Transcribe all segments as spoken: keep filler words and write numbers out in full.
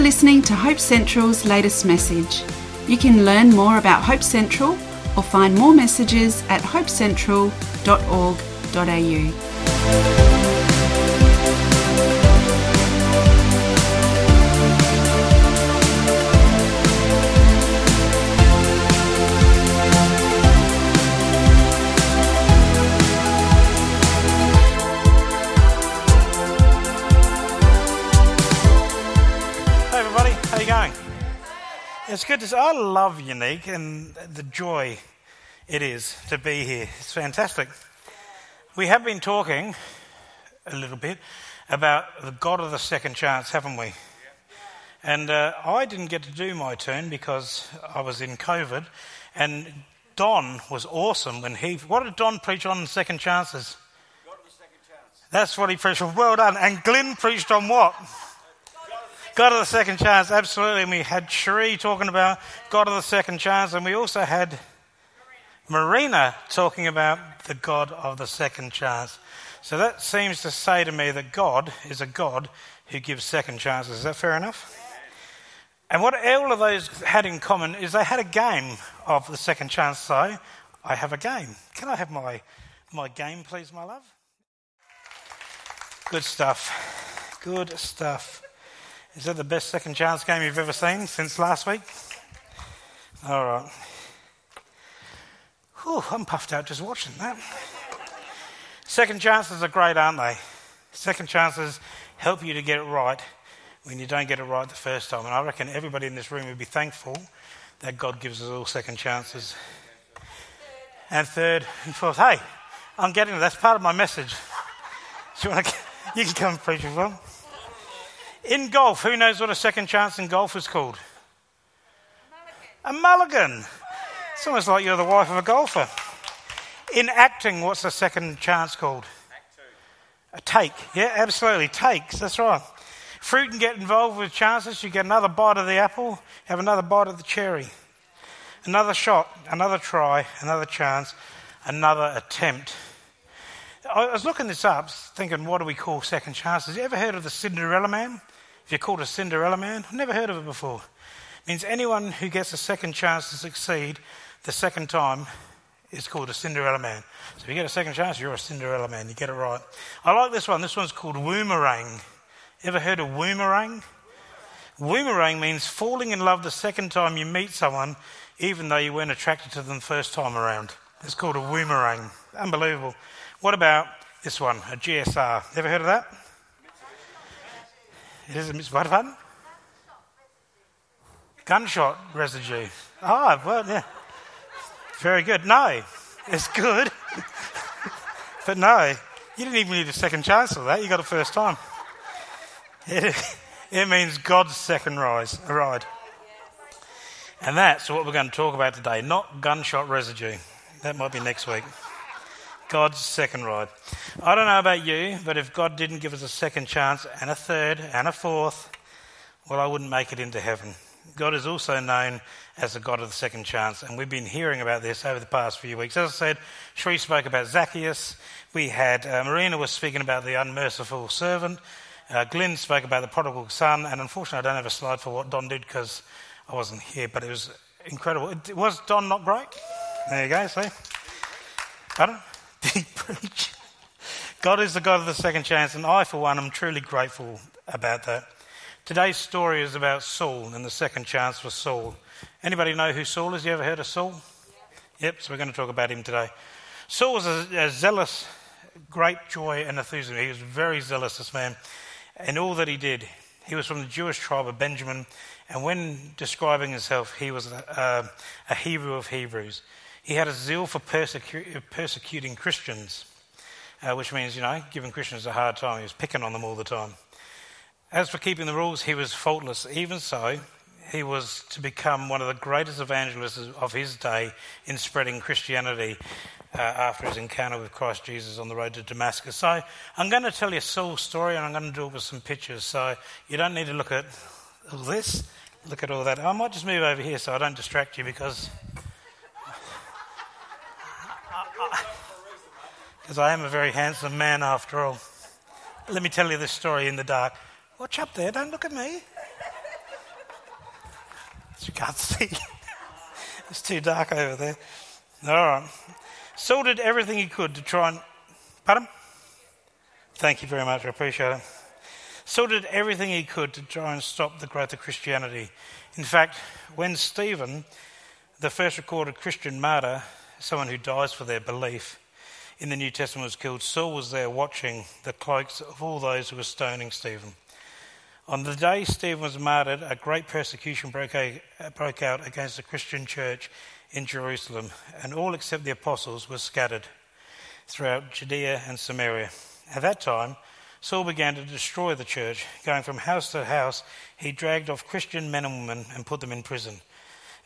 for listening to Hope Central's latest message. You can learn more about Hope Central or find more messages at hope central dot org dot a u. It's good to see. I love Unique and the joy it is to be here. It's fantastic. We have been talking a little bit about the God of the second chance, haven't we? And uh, I didn't get to do my turn because I was in COVID. And Don was awesome when he... What did Don preach on second chances? God of the second chance. That's what he preached on. Well done. And Glenn preached on what? God of the second chance, absolutely. And we had Cherie talking about God of the second chance, and we also had Marina. Marina talking about the God of the second chance. So that seems to say to me that God is a God who gives second chances. Is that fair enough? Yeah. And what all of those had in common is they had a game of the second chance. So I have a game. Can I have my my game, please, my love? Good stuff. Good stuff. Is that the best second chance game you've ever seen since last week? All right. Whew, I'm puffed out just watching that. Second chances are great, aren't they? Second chances help you to get it right when you don't get it right the first time. And I reckon everybody in this room would be thankful that God gives us all second chances. And third and fourth. Hey, I'm getting it. That's part of my message. Do you want to? You can come preach as well. In golf, who knows what a second chance in golf is called? A mulligan. A mulligan. It's almost like you're the wife of a golfer. In acting, what's a second chance called? A take. Yeah, absolutely. Takes, that's right. Fruit and get involved with chances. You get another bite of the apple, have another bite of the cherry. Another shot, another try, another chance, another attempt. I was looking this up, thinking, what do we call second chances? You ever heard of the Cinderella Man? If you're called a Cinderella Man, I've never heard of it before. It means anyone who gets a second chance to succeed the second time is called a Cinderella Man. So if you get a second chance, you're a Cinderella Man. You get it right. I like this one. This one's called Woomerang. Ever heard of Woomerang? Woomerang means falling in love the second time you meet someone, even though you weren't attracted to them the first time around. It's called a Woomerang. Unbelievable. What about this one, a G S R? Ever heard of that? It is a mis- what, pardon? Gunshot residue. Ah, oh, well, yeah. Very good. No, it's good. But no, you didn't even need a second chance for that. You got a first time. It, it means God's second rise, a ride. And that's what we're going to talk about today, not gunshot residue. That might be next week. God's second ride. I don't know about you, but if God didn't give us a second chance and a third and a fourth, well, I wouldn't make it into heaven. God is also known as the God of the second chance, and we've been hearing about this over the past few weeks. As I said, Sri spoke about Zacchaeus. We had uh, Marina was speaking about the unmerciful servant. Uh, Glenn spoke about the prodigal son, and unfortunately, I don't have a slide for what Don did because I wasn't here, but it was incredible. It, was Don not great? There you go. See, pardon. Big preach. God is the God of the second chance, and I, for one, am truly grateful about that. Today's story is about Saul and the second chance for Saul. Anybody know who Saul is? You ever heard of Saul? Yeah. Yep, so we're going to talk about him today. Saul was a, a zealous, great joy and enthusiasm. He was very zealous, this man, in all that he did. He was from the Jewish tribe of Benjamin, and when describing himself, he was a, a, a Hebrew of Hebrews. He had a zeal for persecu- persecuting Christians, uh, which means, you know, giving Christians a hard time. He was picking on them all the time. As for keeping the rules, he was faultless. Even so, he was to become one of the greatest evangelists of his day in spreading Christianity uh, after his encounter with Christ Jesus on the road to Damascus. So I'm going to tell you Saul's story, and I'm going to do it with some pictures. So you don't need to look at all this, look at all that. I might just move over here so I don't distract you because... Because I am a very handsome man after all. Let me tell you this story in the dark. Watch up there, don't look at me. You can't see. It's too dark over there. All right. Saul did everything he could to try and... Pardon? Thank you very much. I appreciate it. Saul did everything he could to try and stop the growth of Christianity. In fact, when Stephen, the first recorded Christian martyr, someone who dies for their belief, in the New Testament was killed, Saul was there watching the cloaks of all those who were stoning Stephen. On the day Stephen was martyred, a great persecution broke out against the Christian church in Jerusalem, and all except the apostles were scattered throughout Judea and Samaria. At that time, Saul began to destroy the church. Going from house to house, he dragged off Christian men and women and put them in prison.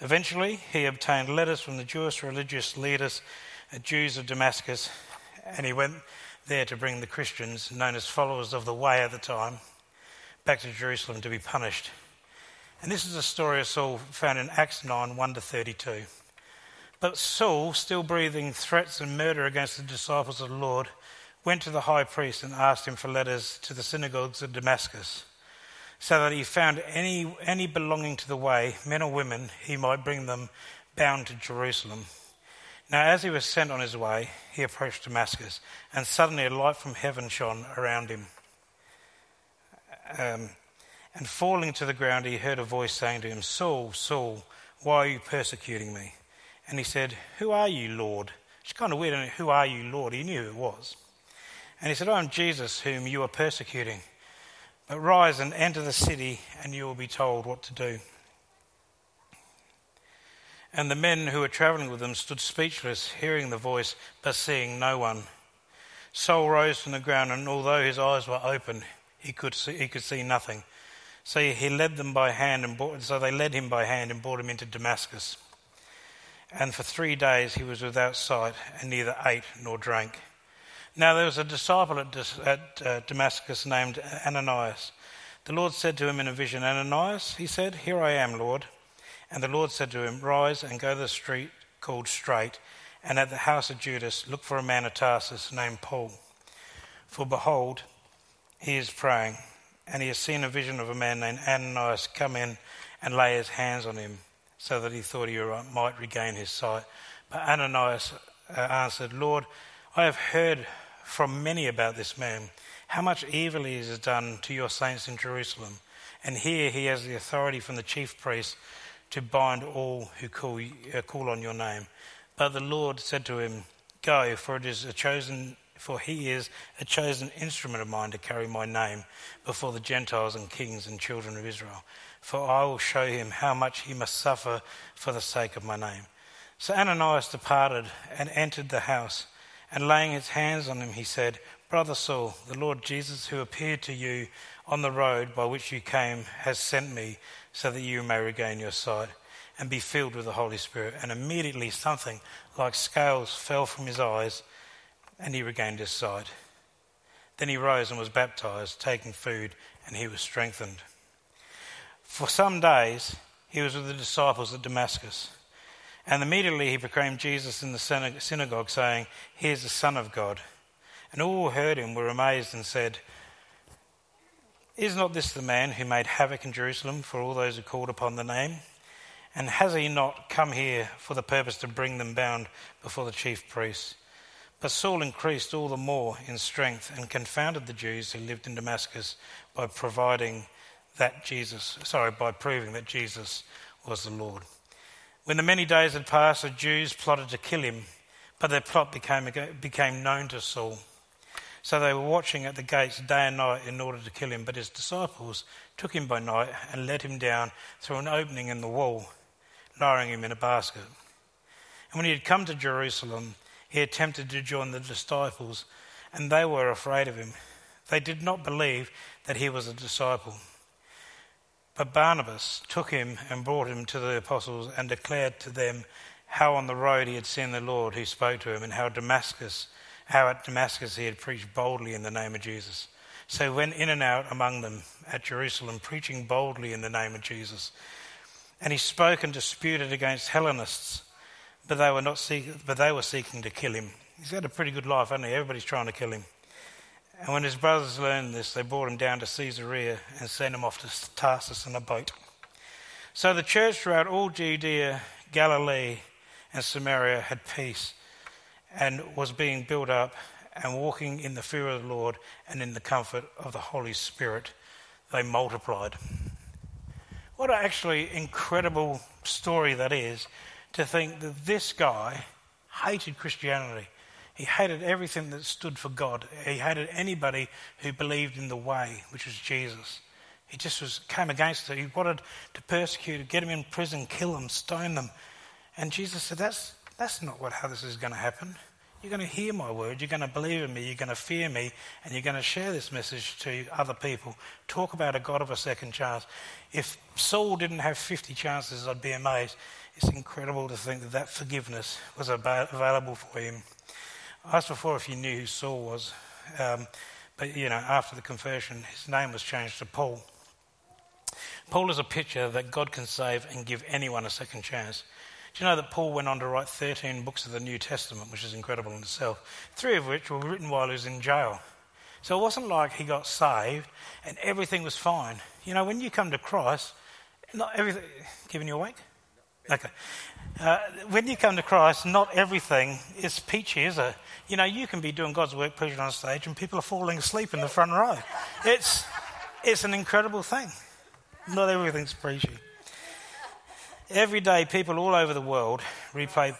Eventually, he obtained letters from the Jewish religious leaders, the Jews of Damascus, and he went there to bring the Christians, known as followers of the way at the time, back to Jerusalem to be punished. And this is a story of Saul found in Acts nine, one to thirty-two. But Saul, still breathing threats and murder against the disciples of the Lord, went to the high priest and asked him for letters to the synagogues of Damascus, so that he found any any belonging to the way, men or women, he might bring them bound to Jerusalem. Now as he was sent on his way, he approached Damascus, and suddenly a light from heaven shone around him. Um, and falling to the ground, he heard a voice saying to him, "Saul, Saul, why are you persecuting me?" And he said, "Who are you, Lord?" It's kind of weird, isn't it? Who are you, Lord? He knew who it was. And he said, "I am Jesus, whom you are persecuting. But rise and enter the city, and you will be told what to do." And the men who were travelling with him stood speechless, hearing the voice, but seeing no one. Saul rose from the ground, and although his eyes were open, he could see, he could see nothing. So he led them by hand, and brought, so they led him by hand and brought him into Damascus. And for three days he was without sight, and neither ate nor drank. Now there was a disciple at, at uh, Damascus named Ananias. The Lord said to him in a vision, "Ananias," he said, "Here I am, Lord." And the Lord said to him, "Rise and go to the street called Straight, and at the house of Judas look for a man of Tarsus named Paul. For behold, he is praying, and he has seen a vision of a man named Ananias come in and lay his hands on him, so that he thought he might regain his sight." But Ananias answered, "Lord, I have heard from many about this man, how much evil he has done to your saints in Jerusalem. And here he has the authority from the chief priests to bind all who call, uh, call on your name." But the Lord said to him, "Go, for it is a chosen, for he is a chosen instrument of mine to carry my name before the Gentiles and kings and children of Israel. For I will show him how much he must suffer for the sake of my name." So Ananias departed and entered the house, and laying his hands on him, he said, "Brother Saul, the Lord Jesus, who appeared to you on the road by which you came, has sent me, so that you may regain your sight and be filled with the Holy Spirit." And immediately something like scales fell from his eyes, and he regained his sight. Then he rose and was baptized, taking food, and he was strengthened. For some days he was with the disciples at Damascus, and immediately he proclaimed Jesus in the synagogue, saying, "He is the Son of God." And all who heard him were amazed and said, "Is not this the man who made havoc in Jerusalem for all those who called upon the name? And has he not come here for the purpose to bring them bound before the chief priests?" But Saul increased all the more in strength and confounded the Jews who lived in Damascus by providing that Jesus, sorry, by proving that Jesus was the Lord. When the many days had passed, the Jews plotted to kill him, but their plot became became known to Saul. So they were watching at the gates day and night in order to kill him, but his disciples took him by night and let him down through an opening in the wall, lowering him in a basket. And when he had come to Jerusalem, he attempted to join the disciples, and they were afraid of him. They did not believe that he was a disciple. But Barnabas took him and brought him to the apostles and declared to them how on the road he had seen the Lord who spoke to him, and how Damascus... how at Damascus he had preached boldly in the name of Jesus. So he went in and out among them at Jerusalem, preaching boldly in the name of Jesus. And he spoke and disputed against Hellenists, but they were not seeking, but they were seeking to kill him. He's had a pretty good life, hasn't he? Everybody's trying to kill him. And when his brothers learned this, they brought him down to Caesarea and sent him off to Tarsus in a boat. So the church throughout all Judea, Galilee and Samaria had peace and was being built up and walking in the fear of the Lord and in the comfort of the Holy Spirit. They multiplied. What an actually incredible story that is, to think that this guy hated Christianity. He hated everything that stood for God. He hated anybody who believed in the way, which was Jesus. He just was came against it. He wanted to persecute, get him in prison, kill him, stone them. And Jesus said, that's that's not what how this is going to happen. You're going to hear my word. You're going to believe in me. You're going to fear me. And you're going to share this message to other people. Talk about a God of a second chance. If Saul didn't have fifty chances, I'd be amazed. It's incredible to think that that forgiveness was available for him. I asked before if you knew who Saul was. Um, but, you know, after the conversion, his name was changed to Paul. Paul is a picture that God can save and give anyone a second chance. Do you know that Paul went on to write thirteen books of the New Testament, which is incredible in itself, three of which were written while he was in jail. So it wasn't like he got saved and everything was fine. You know, when you come to Christ, not everything... Keeping you awake? Okay. Uh, when you come to Christ, not everything is peachy, is it? You know, you can be doing God's work, preaching on stage, and people are falling asleep in the front row. It's, it's an incredible thing. Not everything's preachy. Every day, people all over the world replay...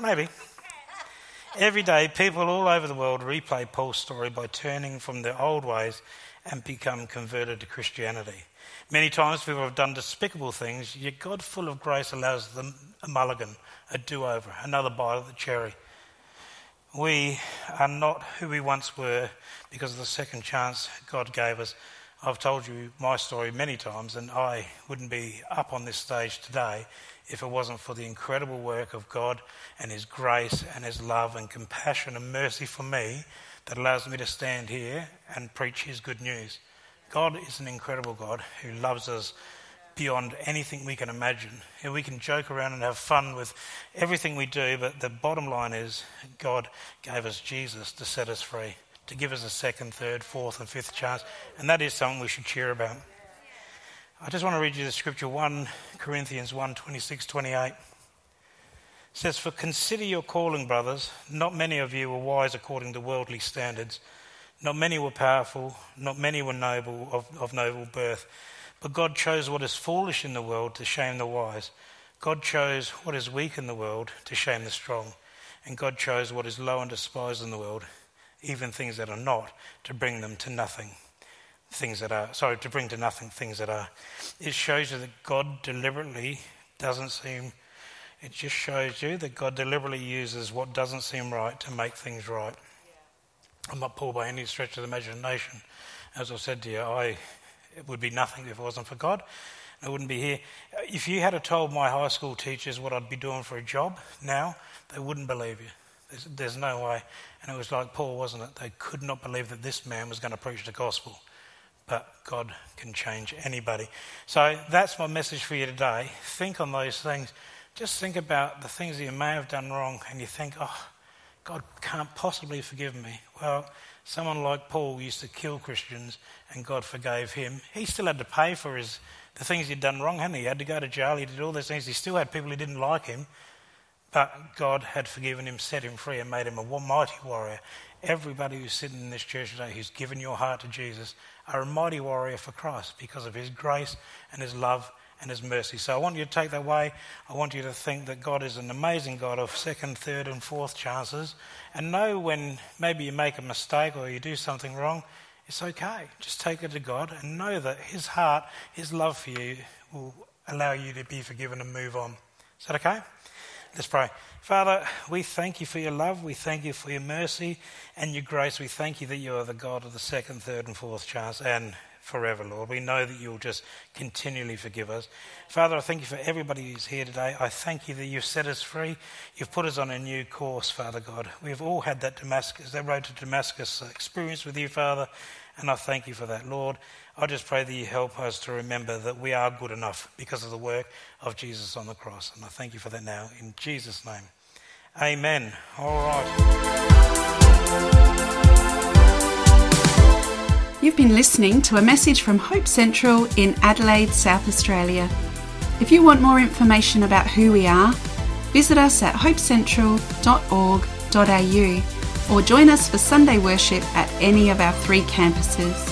Maybe. Every day, people all over the world replay Paul's story by turning from their old ways and become converted to Christianity. Many times, people have done despicable things, yet God, full of grace, allows them a mulligan, a do-over, another bite of the cherry. We are not who we once were because of the second chance God gave us. I've told you my story many times, and I wouldn't be up on this stage today if it wasn't for the incredible work of God and his grace and his love and compassion and mercy for me that allows me to stand here and preach his good news. God is an incredible God who loves us beyond anything we can imagine. And we can joke around and have fun with everything we do, but the bottom line is God gave us Jesus to set us free, to give us a second, third, fourth and fifth chance. And that is something we should cheer about. I just want to read you the scripture, First Corinthians one, twenty-six, twenty-eight. It says, "For consider your calling, brothers. Not many of you were wise according to worldly standards. Not many were powerful. Not many were noble, of, of noble birth. But God chose what is foolish in the world to shame the wise. God chose what is weak in the world to shame the strong. And God chose what is low and despised in the world, even things that are not, to bring them to nothing, things that are, sorry, to bring to nothing things that are." It shows you that God deliberately doesn't seem, it just shows you that God deliberately uses what doesn't seem right to make things right. Yeah. I'm not Paul by any stretch of the imagination. As I've said to you, I it would be nothing if it wasn't for God. I wouldn't be here. If you had told my high school teachers what I'd be doing for a job now, they wouldn't believe you. There's, there's no way. And it was like Paul, wasn't it? They could not believe that this man was going to preach the gospel. But God can change anybody. So that's my message for you today. Think on those things. Just think about the things that you may have done wrong and you think, oh, God can't possibly forgive me. Well, someone like Paul used to kill Christians and God forgave him. He still had to pay for his the things he'd done wrong, hadn't he? He had to go to jail. He did all those things. He still had people who didn't like him. But God had forgiven him, set him free and made him a mighty warrior. Everybody who's sitting in this church today who's given your heart to Jesus are a mighty warrior for Christ because of his grace and his love and his mercy. So I want you to take that away. I want you to think that God is an amazing God of second, third and fourth chances, and know when maybe you make a mistake or you do something wrong, it's okay. Just take it to God and know that his heart, his love for you will allow you to be forgiven and move on. Is that okay? Let's pray. Father, we thank you for your love. We thank you for your mercy and your grace. We thank you that you are the God of the second, third and fourth chance and forever, Lord. We know that you'll just continually forgive us. Father, I thank you for everybody who's here today. I thank you that you've set us free. You've put us on a new course, Father God. We've all had that Damascus, that road to Damascus experience with you, Father, and I thank you for that, Lord. I just pray that you help us to remember that we are good enough because of the work of Jesus on the cross. And I thank you for that now in Jesus' name. Amen. All right. You've been listening to a message from Hope Central in Adelaide, South Australia. If you want more information about who we are, visit us at hope central dot org dot a u or join us for Sunday worship at any of our three campuses.